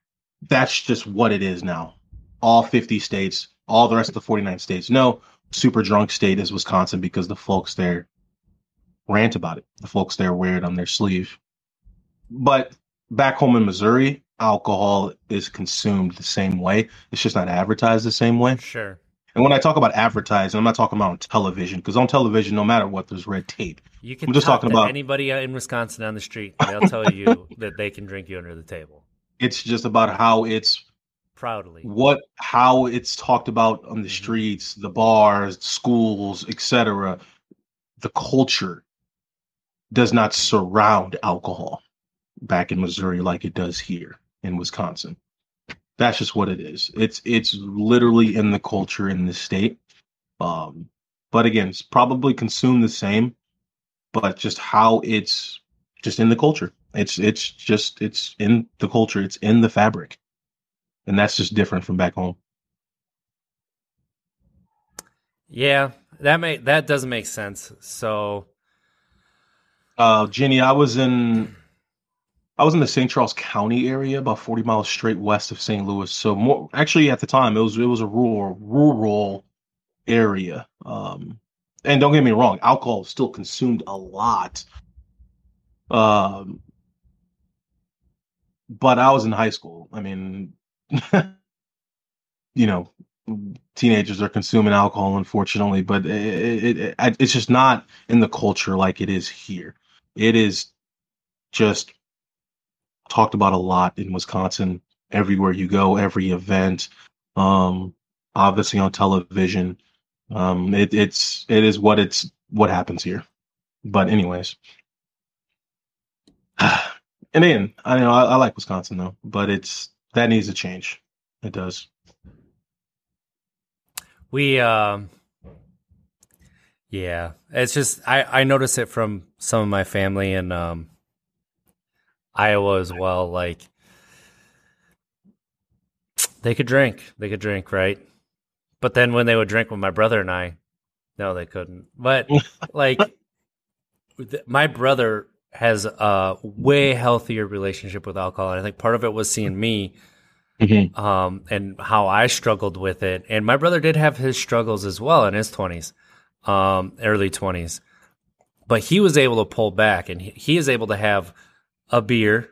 that's just what it is now. All 50 states, all the rest of the 49 states. No. Super drunk state is Wisconsin because the folks there rant about it. The folks there wear it on their sleeve. But back home in Missouri, alcohol is consumed the same way. It's just not advertised the same way. Sure. And when I talk about advertising, I'm not talking about on television because on television, no matter what, there's red tape. You can talk about anybody in Wisconsin on the street. They'll tell you that they can drink you under the table. It's just about how it's. Proudly. How it's talked about on the streets, the bars, schools, etc. The culture does not surround alcohol. back in Missouri like it does here in Wisconsin. That's just what it is. It's literally in the culture in this state. But again, it's probably consumed the same, but just how it's just in the culture. It's in the culture. It's in the fabric. And that's just different from back home. Yeah, that doesn't make sense. So, Jenny, I was in the St. Charles County area, about 40 miles straight west of St. Louis. So more actually at the time it was a rural area. And don't get me wrong, alcohol is still consumed a lot. But I was in high school. I mean, teenagers are consuming alcohol, unfortunately, but it's just not in the culture like it is here. It is just talked about a lot in Wisconsin, everywhere you go, every event, obviously on television. It is what happens here. But anyways. And again, I like Wisconsin though, but that needs a change. It does. We, it's just, I notice it from some of my family in Iowa as well. Like they could drink. Right. But then when they would drink with my brother and I, no, they couldn't. But like my brother has a way healthier relationship with alcohol. And I think part of it was seeing me and how I struggled with it. And my brother did have his struggles as well in his 20s, early 20s. But he was able to pull back, and he is able to have a beer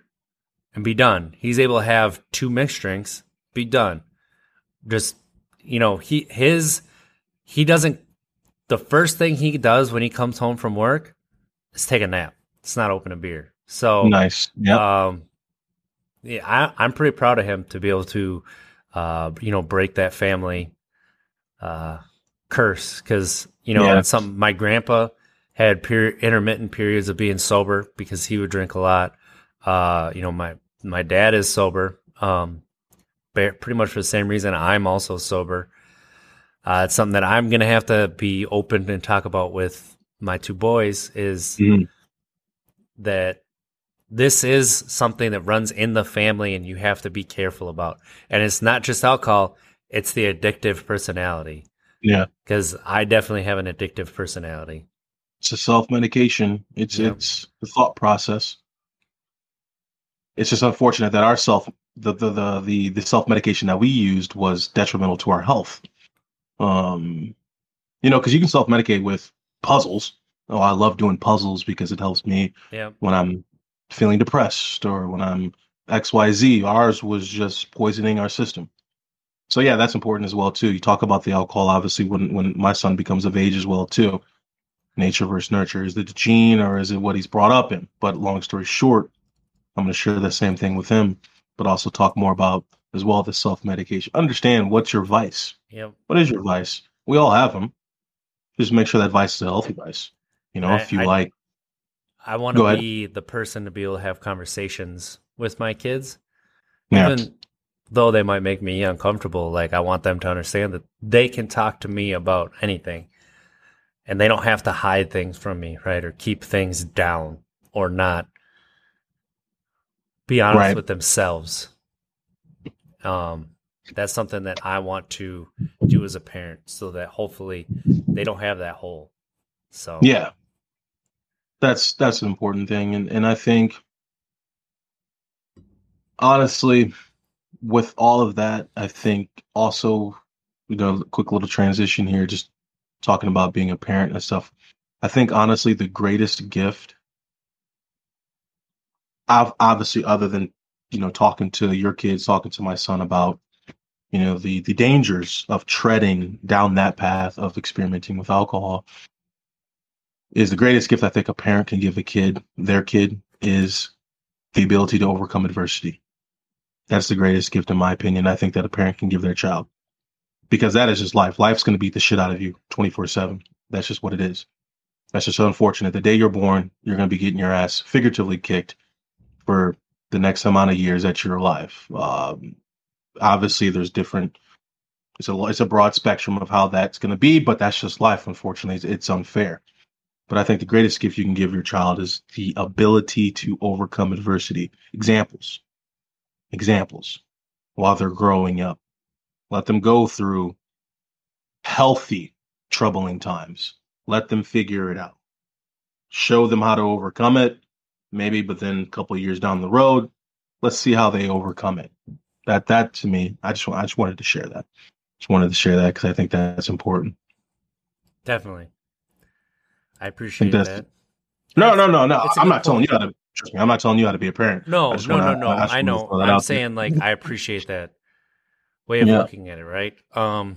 and be done. He's able to have two mixed drinks, be done. Just, the first thing he does when he comes home from work is take a nap. It's not open a beer. So nice. Yep. Yeah. I'm pretty proud of him to be able to, break that family curse. Because my grandpa had intermittent periods of being sober because he would drink a lot. My dad is sober, pretty much for the same reason. I'm also sober. It's something that I'm gonna have to be open and talk about with my two boys is. Mm. That this is something that runs in the family and you have to be careful about. And it's not just alcohol, it's the addictive personality. Yeah. Because I definitely have an addictive personality. It's a self-medication. It's the thought process. It's just unfortunate that our the self-medication that we used was detrimental to our health. Because you can self-medicate with puzzles. Oh, I love doing puzzles because it helps me when I'm feeling depressed or when I'm XYZ. Ours was just poisoning our system. So, yeah, that's important as well, too. You talk about the alcohol, obviously, when my son becomes of age as well, too. Nature versus nurture. Is it the gene or is it what he's brought up in? But long story short, I'm going to share the same thing with him, but also talk more about, as well, the self-medication. Understand what's your vice. Yep. What is your vice? We all have them. Just make sure that vice is a healthy vice. I want to be the person to be able to have conversations with my kids, even though they might make me uncomfortable. Like, I want them to understand that they can talk to me about anything, and they don't have to hide things from me, right? Or keep things down, or not be honest with themselves. That's something that I want to do as a parent, so that hopefully they don't have that hole. So That's an important thing. And I think, honestly, with all of that, I think also, a quick little transition here, just talking about being a parent and stuff. I think, honestly, the greatest gift, I've obviously, other than, talking to your kids, talking to my son about, the dangers of treading down that path of experimenting with alcohol, is the greatest gift I think a parent can give a kid, their kid, is the ability to overcome adversity. That's the greatest gift, in my opinion, I think that a parent can give their child. Because that is just life. Life's going to beat the shit out of you 24/7. That's just what it is. That's just so unfortunate. The day you're born, you're going to be getting your ass figuratively kicked for the next amount of years that you're alive. Obviously, there's different. It's a broad spectrum of how that's going to be, but that's just life. Unfortunately, it's unfair. But I think the greatest gift you can give your child is the ability to overcome adversity. Examples while they're growing up. Let them go through healthy, troubling times. Let them figure it out. Show them how to overcome it, maybe, but then a couple of years down the road, let's see how they overcome it. That to me, I just wanted to share that. Just wanted to share that because I think that's important. Definitely. I appreciate that. No. I'm not telling you how to, trust me, I'm not telling you how to be a parent. No. I know. I'm saying, like, I appreciate that way of looking at it, right? We need to start.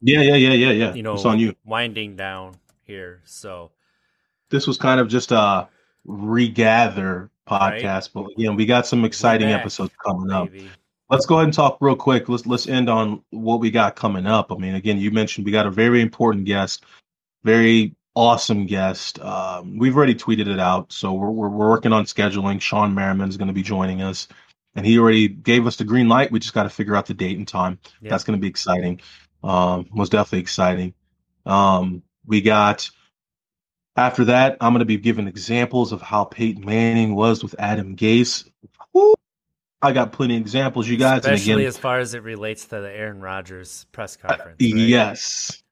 Yeah. It's on you. Winding down here. So this was kind of just a regather podcast, right? But again, we got some exciting episodes coming up. Let's go ahead and talk real quick. Let's end on what we got coming up. I mean, again, you mentioned we got a very important guest, very awesome guest. We've already tweeted it out, so we're working on scheduling. Sean Merriman is going to be joining us, and he already gave us the green light. We just got to figure out the date and time. Yeah. That's going to be exciting. Most definitely exciting. We got after that. I'm going to be giving examples of how Peyton Manning was with Adam Gase. Woo! I got plenty of examples, you guys. Especially and again, as far as it relates to the Aaron Rodgers press conference. Right?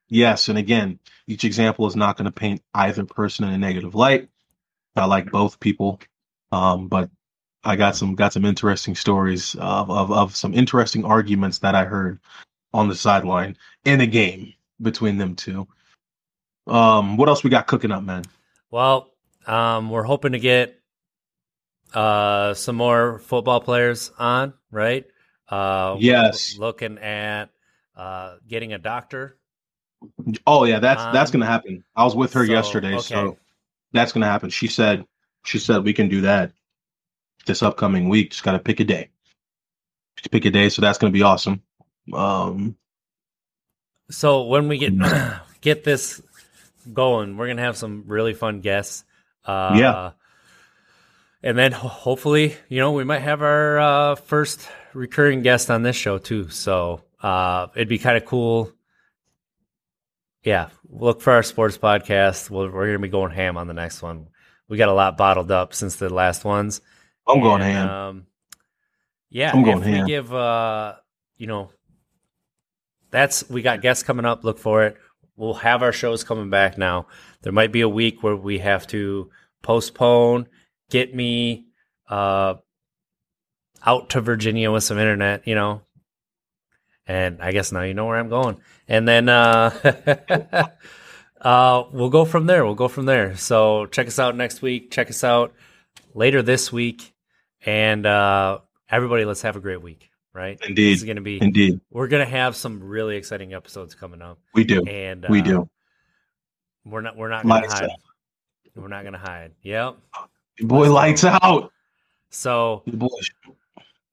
Yes. And again, each example is not going to paint either person in a negative light. I like both people, but I got some interesting stories of some interesting arguments that I heard on the sideline in a game between them two. What else we got cooking up, man? Well, we're hoping to get some more football players on, right? Yes. Looking at getting a doctor. Oh yeah, that's gonna happen. I was with her yesterday, so that's gonna happen. She said we can do that this upcoming week. Just gotta pick a day. So that's gonna be awesome. So when we get this going, we're gonna have some really fun guests. And then hopefully, we might have our first recurring guest on this show too. So it'd be kind of cool. Yeah, look for our sports podcast. We're going to be going ham on the next one. We got a lot bottled up since the last ones. I'm going ham. I'm going ham. We give, we got guests coming up. Look for it. We'll have our shows coming back now. There might be a week where we have to postpone. Get me out to Virginia with some internet, and I guess now you know where I'm going. And then we'll go from there. So check us out next week. Check us out later this week. And everybody, let's have a great week, right? Indeed. This is going to be, we're going to have some really exciting episodes coming up. We do. And we do. We're not going to hide. Yep. Your boy lights out. So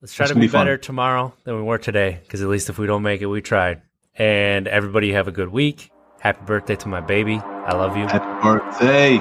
let's try to be better tomorrow than we were today, because at least if we don't make it, we tried. And everybody have a good week. Happy birthday to my baby. I love you. Happy birthday.